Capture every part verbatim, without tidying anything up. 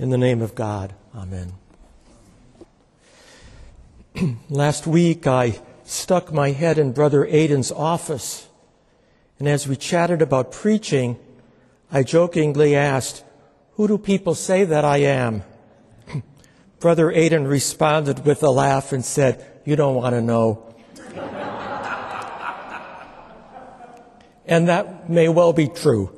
In the name of God, amen. Last week, I stuck my head in Brother Aiden's office, and as we chatted about preaching, I jokingly asked, "Who do people say that I am?" Brother Aiden responded with a laugh and said, "You don't want to know." And that may well be true.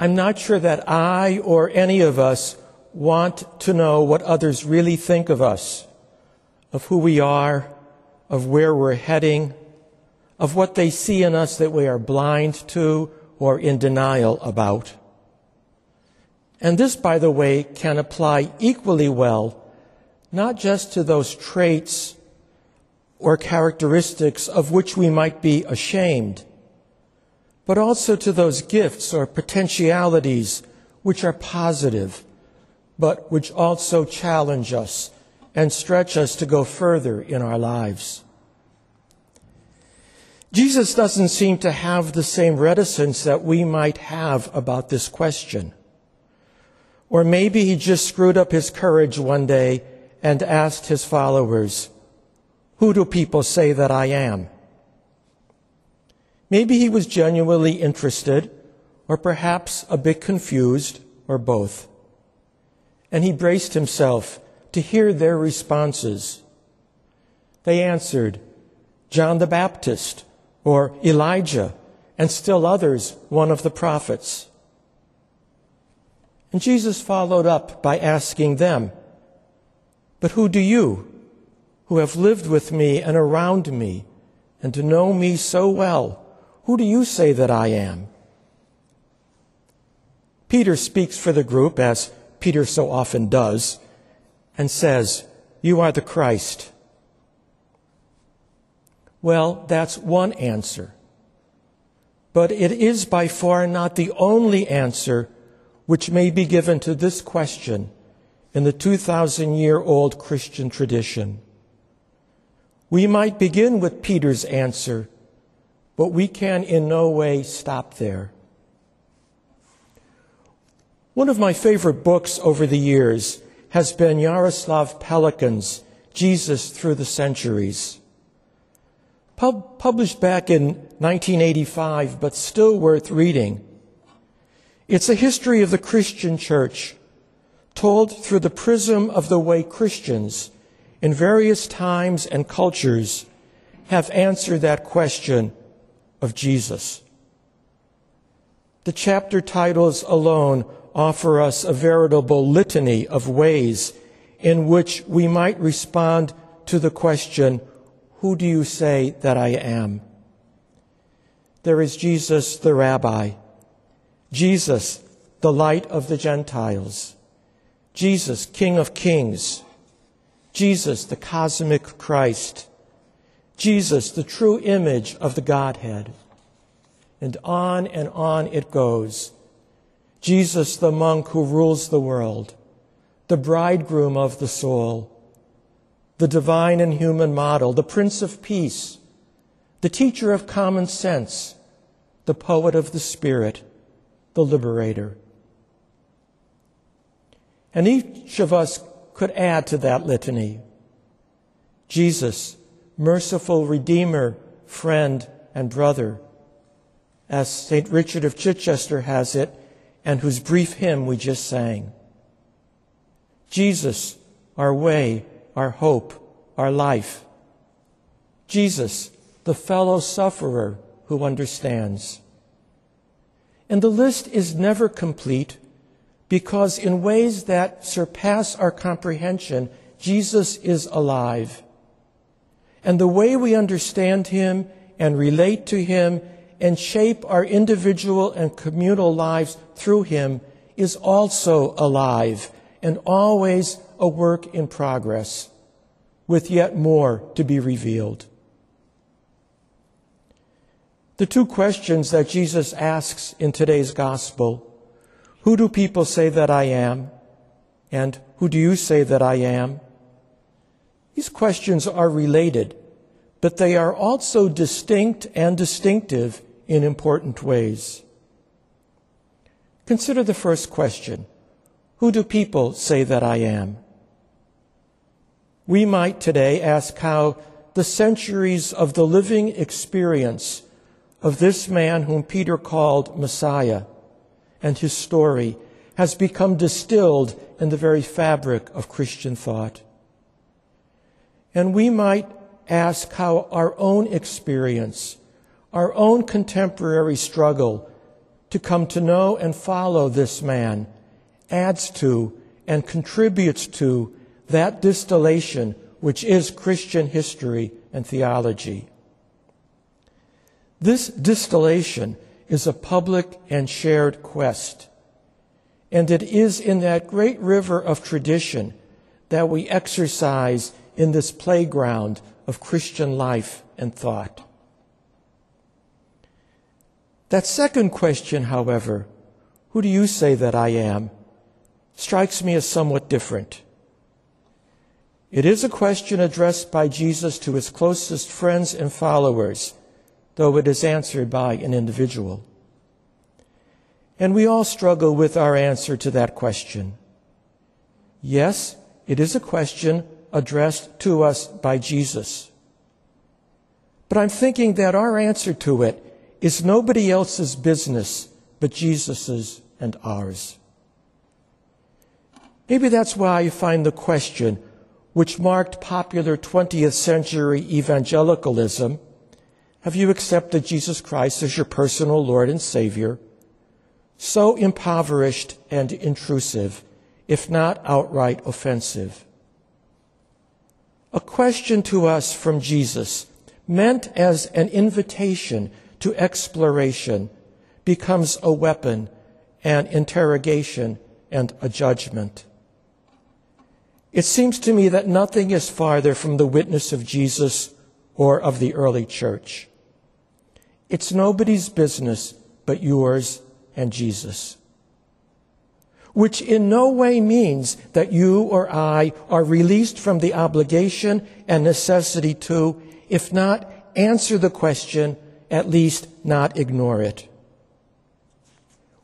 I'm not sure that I or any of us want to know what others really think of us, of who we are, of where we're heading, of what they see in us that we are blind to or in denial about. And this, by the way, can apply equally well, not just to those traits or characteristics of which we might be ashamed, but also to those gifts or potentialities which are positive, but which also challenge us and stretch us to go further in our lives. Jesus doesn't seem to have the same reticence that we might have about this question. Or maybe he just screwed up his courage one day and asked his followers, "Who do people say that I am?" Maybe he was genuinely interested, or perhaps a bit confused, or both. And he braced himself to hear their responses. They answered, "John the Baptist," or "Elijah," and still others, "one of the prophets." And Jesus followed up by asking them, "But who do you, who have lived with me and around me and to know me so well, who do you say that I am?" Peter speaks for the group, as Peter so often does, and says, "You are the Christ." Well, that's one answer. But it is by far not the only answer which may be given to this question in the two thousand year old Christian tradition. We might begin with Peter's answer, but we can in no way stop there. One of my favorite books over the years has been Yaroslav Pelikan's Jesus Through the Centuries. Pub- published back in nineteen eighty-five, but still worth reading. It's a history of the Christian church, told through the prism of the way Christians in various times and cultures have answered that question of Jesus. The chapter titles alone offer us a veritable litany of ways in which we might respond to the question, "Who do you say that I am?" There is Jesus the Rabbi, Jesus, the light of the Gentiles, Jesus, King of Kings, Jesus, the cosmic Christ, Jesus, the true image of the Godhead. And on and on it goes. Jesus, the monk who rules the world, the bridegroom of the soul, the divine and human model, the Prince of Peace, the teacher of common sense, the poet of the spirit, the liberator. And each of us could add to that litany. Jesus, merciful Redeemer, friend, and brother, as Saint Richard of Chichester has it, and whose brief hymn we just sang. Jesus, our way, our hope, our life. Jesus, the fellow sufferer who understands. And the list is never complete, because in ways that surpass our comprehension, Jesus is alive. And the way we understand him and relate to him and shape our individual and communal lives through him is also alive and always a work in progress, with yet more to be revealed. The two questions that Jesus asks in today's gospel, "Who do people say that I am?" and "Who do you say that I am?" These questions are related, but they are also distinct and distinctive in important ways. Consider the first question, Who do people say that I am? We might today ask how the centuries of the living experience of this man whom Peter called Messiah and his story has become distilled in the very fabric of Christian thought. And we might ask how our own experience, our own contemporary struggle to come to know and follow this man adds to and contributes to that distillation which is Christian history and theology. This distillation is a public and shared quest, and it is in that great river of tradition that we exercise in this playground of Christian life and thought. That second question, however, who do you say that I am, strikes me as somewhat different. It is a question addressed by Jesus to his closest friends and followers, though it is answered by an individual. And we all struggle with our answer to that question. Yes, it is a question addressed to us by Jesus. But I'm thinking that our answer to it is nobody else's business but Jesus's and ours. Maybe that's why you find the question, which marked popular twentieth century evangelicalism, have you accepted Jesus Christ as your personal Lord and Savior, so impoverished and intrusive, if not outright offensive? A question to us from Jesus, meant as an invitation to exploration, becomes a weapon, an interrogation, and a judgment. It seems to me that nothing is farther from the witness of Jesus or of the early church. It's nobody's business but yours and Jesus, which in no way means that you or I are released from the obligation and necessity to, if not answer the question, at least not ignore it.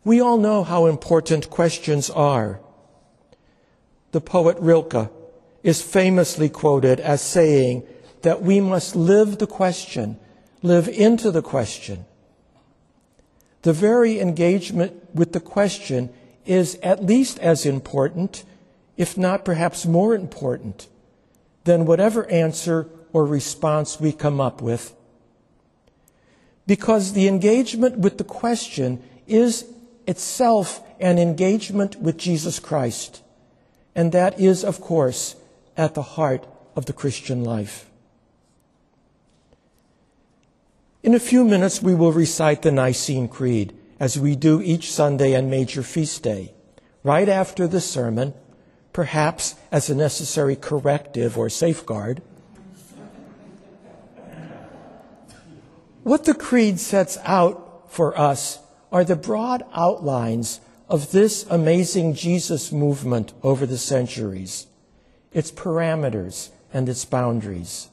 We all know how important questions are. The poet Rilke is famously quoted as saying that we must live the question, live into the question. The very engagement with the question is at least as important, if not perhaps more important, than whatever answer or response we come up with. Because the engagement with the question is itself an engagement with Jesus Christ. And that is, of course, at the heart of the Christian life. In a few minutes, we will recite the Nicene Creed, as we do each Sunday and major feast day, right after the sermon, perhaps as a necessary corrective or safeguard. What the Creed sets out for us are the broad outlines of this amazing Jesus movement over the centuries, its parameters and its boundaries.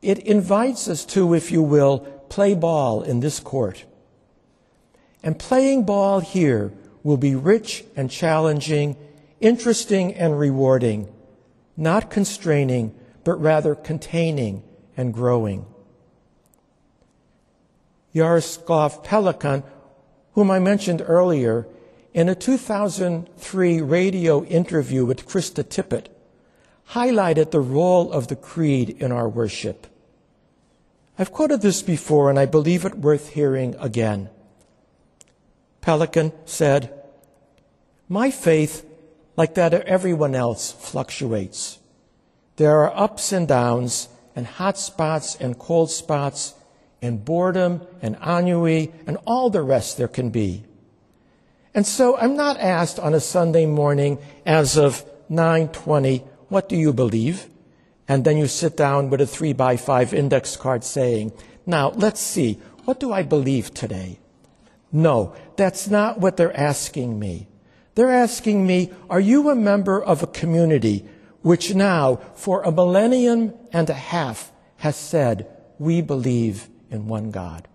It invites us to, if you will, play ball in this court. And playing ball here will be rich and challenging, interesting and rewarding, not constraining, but rather containing and growing. Yaroslav Pelikan, whom I mentioned earlier, in a two thousand three radio interview with Krista Tippett, highlighted the role of the Creed in our worship. I've quoted this before, and I believe it worth hearing again. Pelikan said, "My faith, like that of everyone else, fluctuates. There are ups and downs, and hot spots and cold spots, and boredom, and ennui, and all the rest there can be. And so I'm not asked on a Sunday morning as of nine twenty, what do you believe? And then you sit down with a three by five index card saying, now let's see, what do I believe today? No, that's not what they're asking me. They're asking me, are you a member of a community which now, for a millennium and a half, has said, we believe in one God."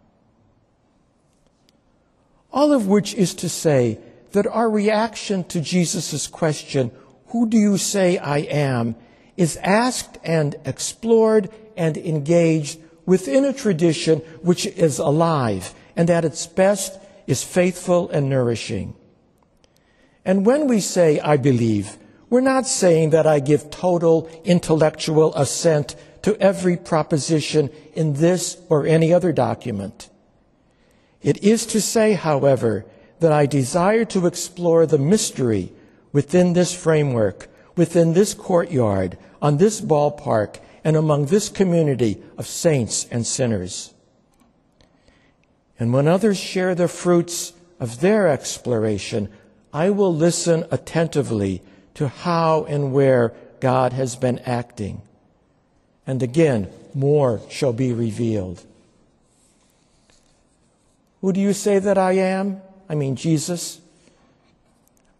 All of which is to say that our reaction to Jesus' question, "Who do you say I am?" is asked and explored and engaged within a tradition which is alive and at its best is faithful and nourishing. And when we say, "I believe," we're not saying that I give total intellectual assent to every proposition in this or any other document. It is to say, however, that I desire to explore the mystery within this framework, within this courtyard, on this ballpark, and among this community of saints and sinners. And when others share the fruits of their exploration, I will listen attentively to how and where God has been acting. And again, more shall be revealed. Who do you say that I am? I mean, Jesus.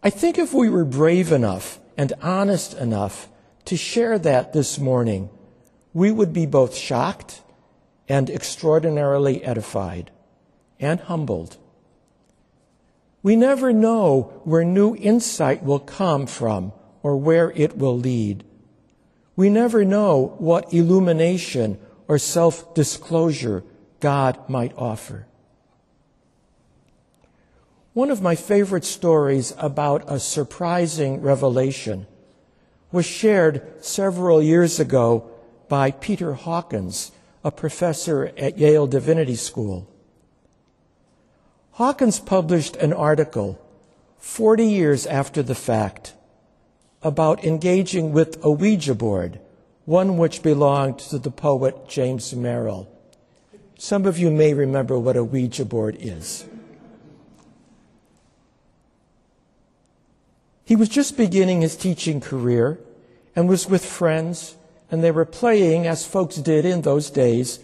I think if we were brave enough and honest enough to share that this morning, we would be both shocked and extraordinarily edified and humbled. We never know where new insight will come from or where it will lead. We never know what illumination or self-disclosure God might offer. One of my favorite stories about a surprising revelation was shared several years ago by Peter Hawkins, a professor at Yale Divinity School. Hawkins published an article forty years after the fact about engaging with a Ouija board, one which belonged to the poet James Merrill. Some of you may remember what a Ouija board is. He was just beginning his teaching career and was with friends, and they were playing, as folks did in those days,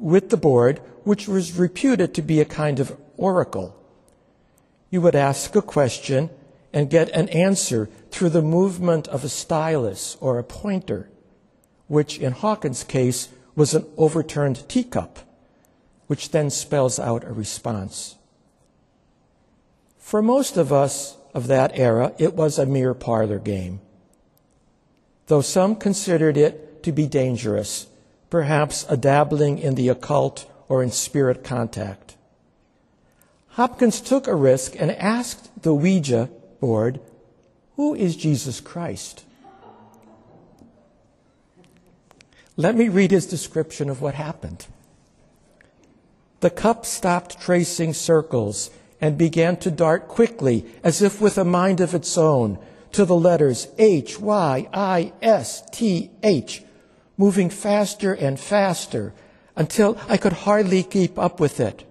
with the board, which was reputed to be a kind of oracle. You would ask a question and get an answer through the movement of a stylus or a pointer, which in Hawkins' case was an overturned teacup, which then spells out a response. For most of us, of that era, it was a mere parlor game, though some considered it to be dangerous, perhaps a dabbling in the occult or in spirit contact. Hopkins took a risk and asked the Ouija board, "Who is Jesus Christ?" Let me read his description of what happened. "The cup stopped tracing circles and began to dart quickly, as if with a mind of its own, to the letters H Y I S T H, moving faster and faster until I could hardly keep up with it,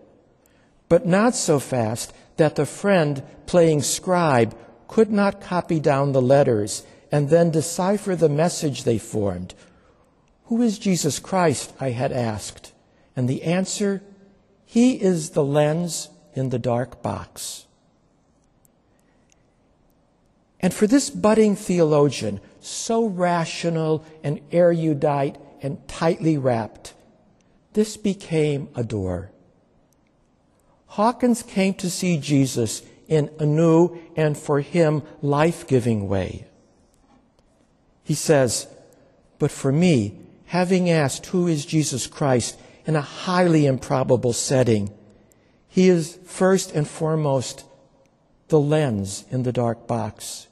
but not so fast that the friend playing scribe could not copy down the letters and then decipher the message they formed. 'Who is Jesus Christ?' I had asked, and the answer, 'He is the lens in the dark box.'" And for this budding theologian, so rational and erudite and tightly wrapped, this became a door. Hawkins came to see Jesus in a new and for him life-giving way. He says, "But for me, having asked who is Jesus Christ in a highly improbable setting, He is first and foremost the lens in the dark box.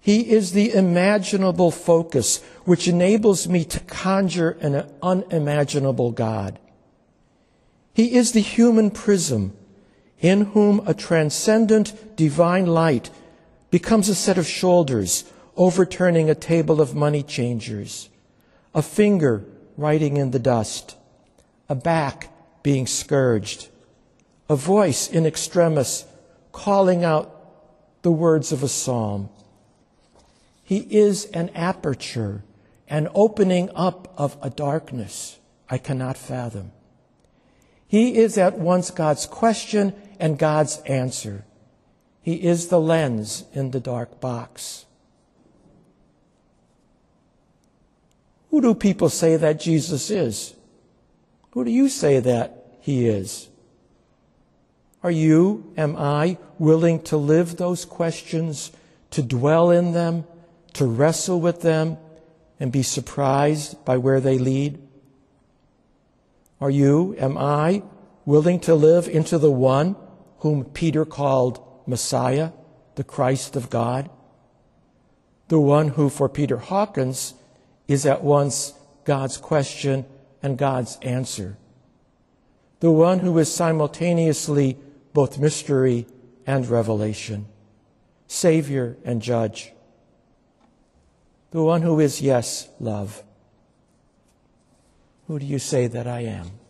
He is the imaginable focus which enables me to conjure an unimaginable God. He is the human prism in whom a transcendent divine light becomes a set of shoulders overturning a table of money changers, a finger writing in the dust, a back being scourged, a voice in extremis calling out the words of a psalm. He is an aperture, an opening up of a darkness I cannot fathom. He is at once God's question and God's answer. He is the lens in the dark box." Who do people say that Jesus is? Who do you say that he is? Are you, am I, willing to live those questions, to dwell in them, to wrestle with them, and be surprised by where they lead? Are you, am I, willing to live into the one whom Peter called Messiah, the Christ of God? The one who, for Peter Hawkins, is at once God's question and God's answer. The one who is simultaneously both mystery and revelation, Savior and Judge. The one who is, yes, love. Who do you say that I am?